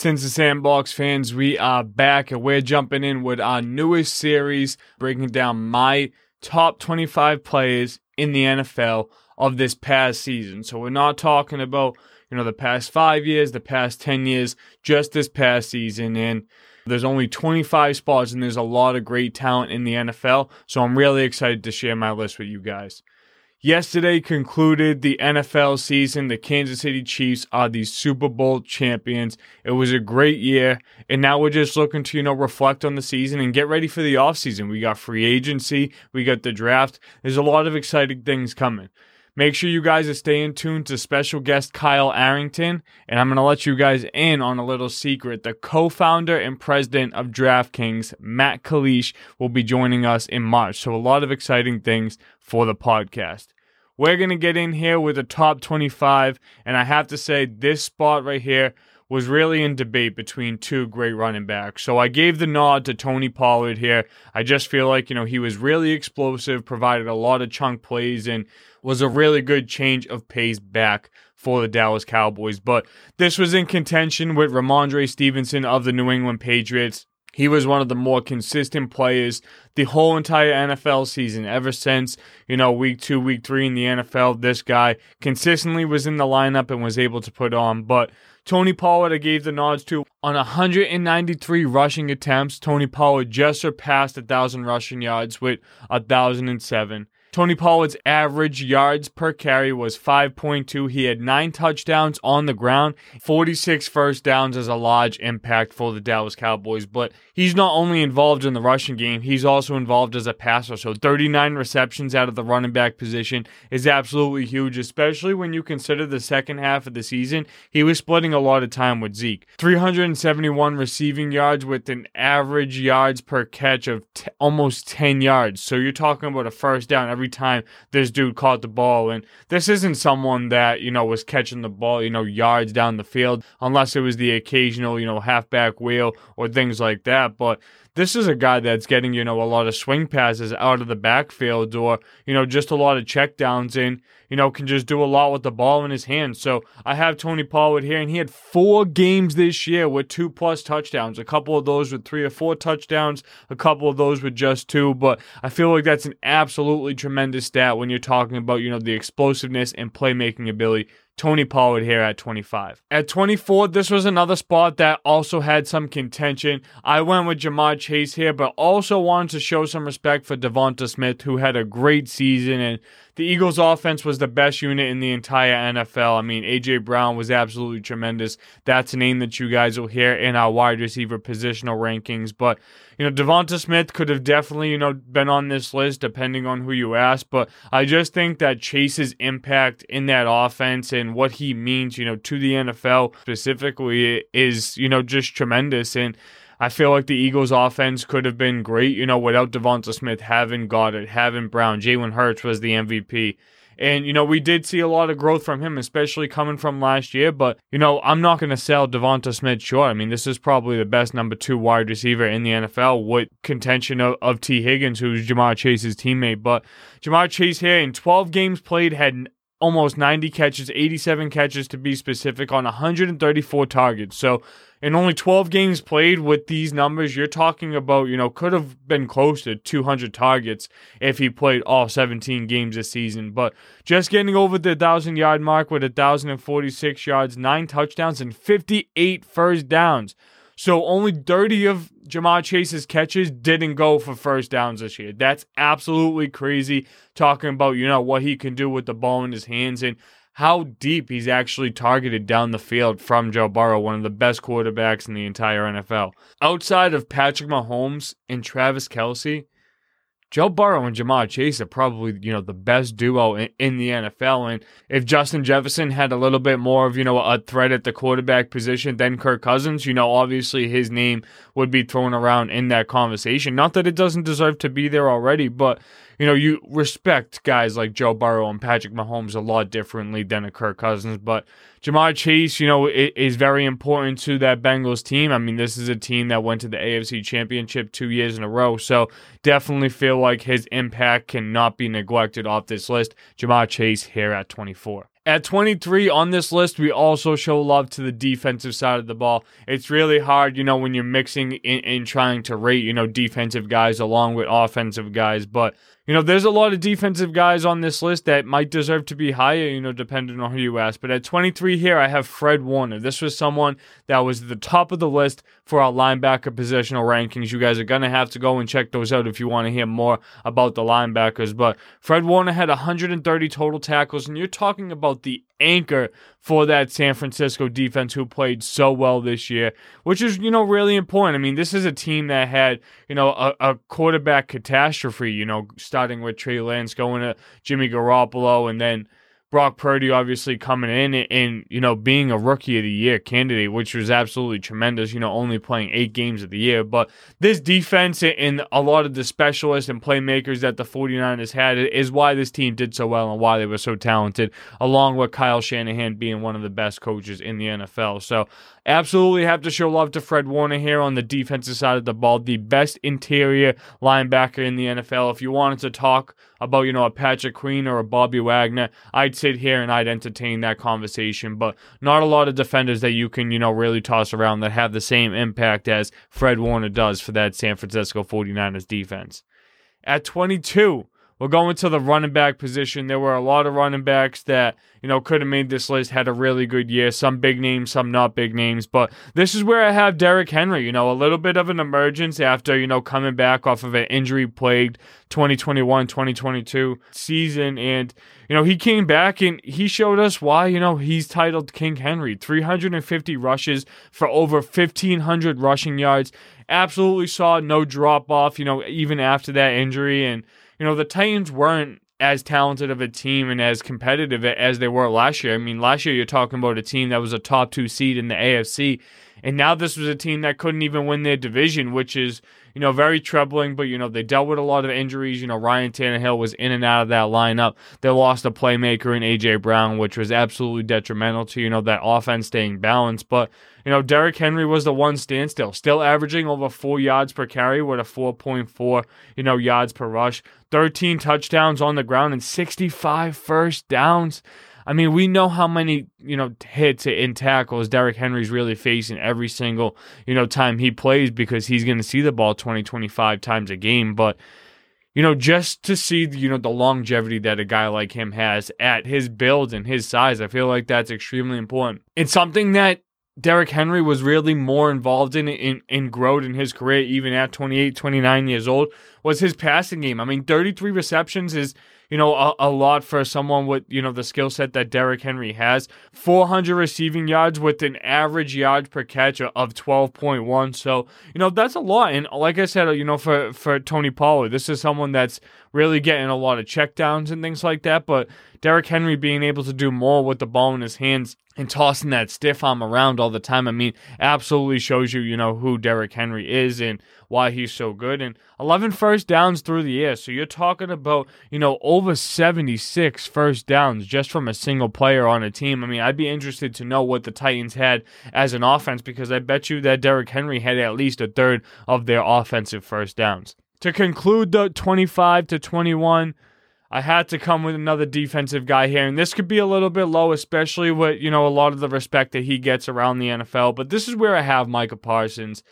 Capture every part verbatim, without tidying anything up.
Since the Sandbox fans, we are back and we're jumping in with our newest series, breaking down my top twenty-five players in the N F L of this past season. So we're not talking about, you know, the past five years, the past ten years, just this past season. And there's only twenty-five spots and there's a lot of great talent in the N F L. So I'm really excited to share my list with you guys. Yesterday concluded the N F L season. The Kansas City Chiefs are the Super Bowl champions. It was a great year. And now we're just looking to, you know, reflect on the season and get ready for the offseason. We got free agency. We got the draft. There's a lot of exciting things coming. Make sure you guys are staying tuned to special guest Kyle Arrington. And I'm going to let you guys in on a little secret. The co-founder and president of DraftKings, Matt Kalish, will be joining us in March. So a lot of exciting things for the podcast. We're going to get in here with a top twenty-five, and I have to say this spot right here was really in debate between two great running backs. So I gave the nod to Tony Pollard here. I just feel like, you know, he was really explosive, provided a lot of chunk plays, and was a really good change of pace back for the Dallas Cowboys. But this was in contention with Rhamondre Stevenson of the New England Patriots. He was one of the more consistent players the whole entire N F L season. Ever since, you know, week two, week three in the N F L, this guy consistently was in the lineup and was able to put on. But Tony Pollard, I gave the nods to. On one hundred ninety-three rushing attempts, Tony Pollard just surpassed one thousand rushing yards with one thousand seven. Tony Pollard's average yards per carry was five point two. He had nine touchdowns on the ground, forty-six first downs as a large impact for the Dallas Cowboys. But he's not only involved in the rushing game, he's also involved as a passer. So thirty-nine receptions out of the running back position is absolutely huge, especially when you consider the second half of the season. He was splitting a lot of time with Zeke. three hundred seventy-one receiving yards with an average yards per catch of t- almost ten yards. So you're talking about a first down every time this dude caught the ball. And this isn't someone that, you know, was catching the ball, you know, yards down the field, unless it was the occasional, you know, halfback wheel or things like that. But this is a guy that's getting, you know, a lot of swing passes out of the backfield, or, you know, just a lot of checkdowns, and, you know, can just do a lot with the ball in his hands. So I have Tony Pollard here, and he had four games this year with two plus touchdowns, a couple of those with three or four touchdowns, a couple of those with just two. But I feel like that's an absolutely tremendous stat when you're talking about, you know, the explosiveness and playmaking ability. Tony Pollard here at twenty-five. At twenty-four, this was another spot that also had some contention. I went with Ja'Marr Chase here, but also wanted to show some respect for Devonta Smith, who had a great season, and the Eagles' offense was the best unit in the entire N F L. I mean, A J Brown was absolutely tremendous. That's a name that you guys will hear in our wide receiver positional rankings. But, you know, Devonta Smith could have definitely, you know, been on this list depending on who you ask. But I just think that Chase's impact in that offense and what he means, you know, to the N F L specifically is, you know, just tremendous. And I feel like the Eagles' offense could have been great, you know, without Devonta Smith, having Goddard, having Brown. Jalen Hurts was the M V P. And, you know, we did see a lot of growth from him, especially coming from last year. But, you know, I'm not going to sell Devonta Smith short. I mean, this is probably the best number two wide receiver in the N F L with contention of, of Tee Higgins, who's Ja'Marr Chase's teammate. But Ja'Marr Chase here, in twelve games played, had almost ninety catches, eighty-seven catches to be specific, on one hundred thirty-four targets. So in only twelve games played with these numbers, you're talking about, you know, could have been close to two hundred targets if he played all seventeen games this season. But just getting over the one thousand-yard mark with one thousand forty-six yards, nine touchdowns, and fifty-eight first downs. So only thirty of Ja'Marr Chase's catches didn't go for first downs this year. That's absolutely crazy, talking about, you know, what he can do with the ball in his hands and how deep he's actually targeted down the field from Joe Burrow, one of the best quarterbacks in the entire N F L. Outside of Patrick Mahomes and Travis Kelce, Joe Burrow and Ja'Marr Chase are probably, you know, the best duo in, in the N F L. And if Justin Jefferson had a little bit more of, you know, a threat at the quarterback position than Kirk Cousins, you know, obviously his name would be thrown around in that conversation. Not that it doesn't deserve to be there already, but, you know, you respect guys like Joe Burrow and Patrick Mahomes a lot differently than a Kirk Cousins. But Ja'Marr Chase, you know, is very important to that Bengals team. I mean, this is a team that went to the A F C Championship two years in a row. So definitely feel like his impact cannot be neglected off this list. Ja'Marr Chase here at twenty-four. At twenty-three on this list, we also show love to the defensive side of the ball. It's really hard, you know, when you're mixing in, in trying to rate, you know, defensive guys along with offensive guys. But, you know, there's a lot of defensive guys on this list that might deserve to be higher, you know, depending on who you ask. But at twenty-three here, I have Fred Warner. This was someone that was at the top of the list for our linebacker positional rankings. You guys are going to have to go and check those out if you want to hear more about the linebackers. But Fred Warner had one hundred thirty total tackles, and you're talking about the anchor for that San Francisco defense who played so well this year, which is, you know, really important. I mean, this is a team that had, you know, a, a quarterback catastrophe, you know, starting with Trey Lance, going to Jimmy Garoppolo, and then Brock Purdy obviously coming in and, and, you know, being a Rookie of the Year candidate, which was absolutely tremendous, you know, only playing eight games of the year. But this defense and a lot of the specialists and playmakers that the 49ers had is why this team did so well and why they were so talented, along with Kyle Shanahan being one of the best coaches in the N F L. So absolutely have to show love to Fred Warner here on the defensive side of the ball, the best interior linebacker in the N F L. If you wanted to talk about, you know, a Patrick Queen or a Bobby Wagner, I'd sit here and I'd entertain that conversation, but not a lot of defenders that you can, you know, really toss around that have the same impact as Fred Warner does for that San Francisco 49ers defense. At twenty-two, we're going to the running back position. There were a lot of running backs that, you know, could have made this list, had a really good year. Some big names, some not big names. But this is where I have Derrick Henry, you know, a little bit of an emergence after, you know, coming back off of an injury-plagued twenty twenty-one twenty twenty-two season. And, you know, he came back and he showed us why, you know, he's titled King Henry. three hundred fifty rushes for over fifteen hundred rushing yards. Absolutely saw no drop-off, you know, even after that injury. And, you know, the Titans weren't as talented of a team and as competitive as they were last year. I mean, last year you're talking about a team that was a top two seed in the A F C, and now this was a team that couldn't even win their division, which is, you know, very troubling. But, you know, they dealt with a lot of injuries. You know, Ryan Tannehill was in and out of that lineup. They lost a playmaker in A J Brown, which was absolutely detrimental to, you know, that offense staying balanced. But, you know, Derrick Henry was the one standstill, still averaging over four yards per carry with a four point four, you know, yards per rush, thirteen touchdowns on the ground, and sixty-five first downs. I mean, we know how many, you know, hits and tackles Derrick Henry's really facing every single, you know, time he plays, because he's going to see the ball twenty, twenty-five times a game. But, you know, just to see, you know, the longevity that a guy like him has at his build and his size, I feel like that's extremely important. It's something that Derrick Henry was really more involved in in, in growth in his career, even at twenty-eight, twenty-nine years old, was his passing game. I mean, thirty-three receptions is, you know, a, a lot for someone with, you know, the skill set that Derrick Henry has. four hundred receiving yards with an average yards per catch of twelve point one. So, you know, that's a lot. And like I said, you know, for, for Tony Pollard, this is someone that's really getting a lot of checkdowns and things like that. But Derrick Henry being able to do more with the ball in his hands and tossing that stiff arm around all the time, I mean, absolutely shows you, you know, who Derrick Henry is and why he's so good. And eleven first downs through the year. So you're talking about, you know, over seventy-six first downs just from a single player on a team. I mean, I'd be interested to know what the Titans had as an offense, because I bet you that Derrick Henry had at least a third of their offensive first downs. To conclude the twenty-five to twenty-one, I had to come with another defensive guy here, and this could be a little bit low, especially with, you know, a lot of the respect that he gets around the N F L, but this is where I have Micah Parsons.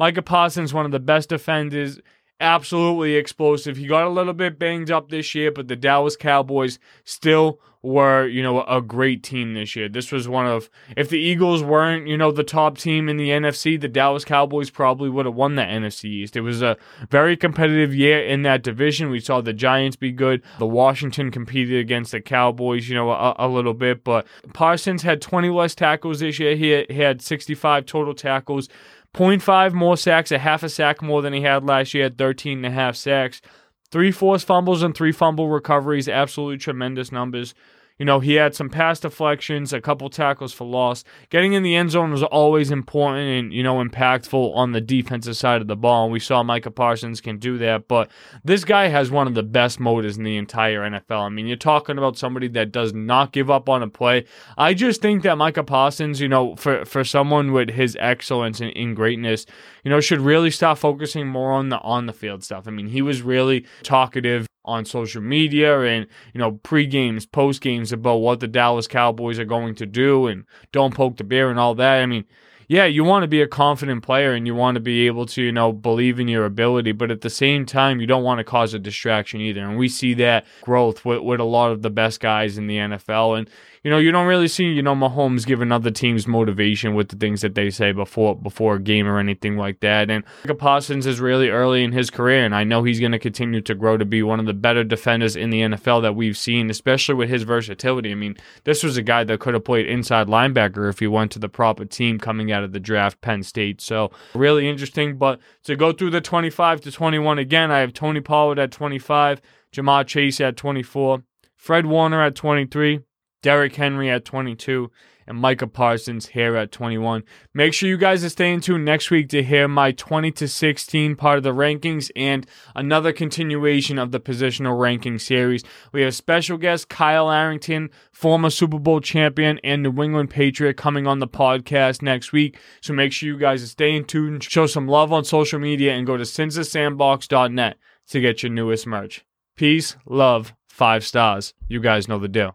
Micah Parsons, one of the best defenders, absolutely explosive. He got a little bit banged up this year, but the Dallas Cowboys still were, you know, a great team this year. This was one of, if the Eagles weren't, you know, the top team in the N F C, the Dallas Cowboys probably would have won the N F C East. It was a very competitive year in that division. We saw the Giants be good. The Washington competed against the Cowboys, you know, a, a little bit, but Parsons had twenty less tackles this year. He, he had sixty-five total tackles, zero point five more sacks, a half a sack more than he had last year, thirteen and a half sacks. Three forced fumbles and three fumble recoveries, absolutely tremendous numbers. You know, he had some pass deflections, a couple tackles for loss. Getting in the end zone was always important and, you know, impactful on the defensive side of the ball, and we saw Micah Parsons can do that. But this guy has one of the best motives in the entire N F L. I mean, you're talking about somebody that does not give up on a play. I just think that Micah Parsons, you know, for, for someone with his excellence and in greatness, you know, should really stop focusing more on the on-the-field stuff. I mean, he was really talkative. on social media and, you know, pre-games, post-games about what the Dallas Cowboys are going to do and don't poke the bear and all that. I mean, yeah, you want to be a confident player and you want to be able to, you know, believe in your ability, but at the same time, you don't want to cause a distraction either. And we see that growth with, with a lot of the best guys in the N F L. And, you know, you don't really see, you know, Mahomes giving other teams motivation with the things that they say before before a game or anything like that. And Micah Parsons is really early in his career, and I know he's going to continue to grow to be one of the better defenders in the N F L that we've seen, especially with his versatility. I mean, this was a guy that could have played inside linebacker if he went to the proper team coming out of the draft, Penn State. So really interesting. But to go through the twenty-five to twenty-one again, I have Tony Pollard at twenty-five, Ja'Marr Chase at twenty-four, Fred Warner at twenty-three, Derrick Henry at twenty-two, and Micah Parsons here at twenty-one. Make sure you guys are staying tuned next week to hear my twenty to sixteen part of the rankings and another continuation of the positional ranking series. We have special guest Kyle Arrington, former Super Bowl champion and New England Patriot, coming on the podcast next week. So make sure you guys are staying tuned, show some love on social media, and go to cinza sandbox dot net to get your newest merch. Peace, love, five stars. You guys know the deal.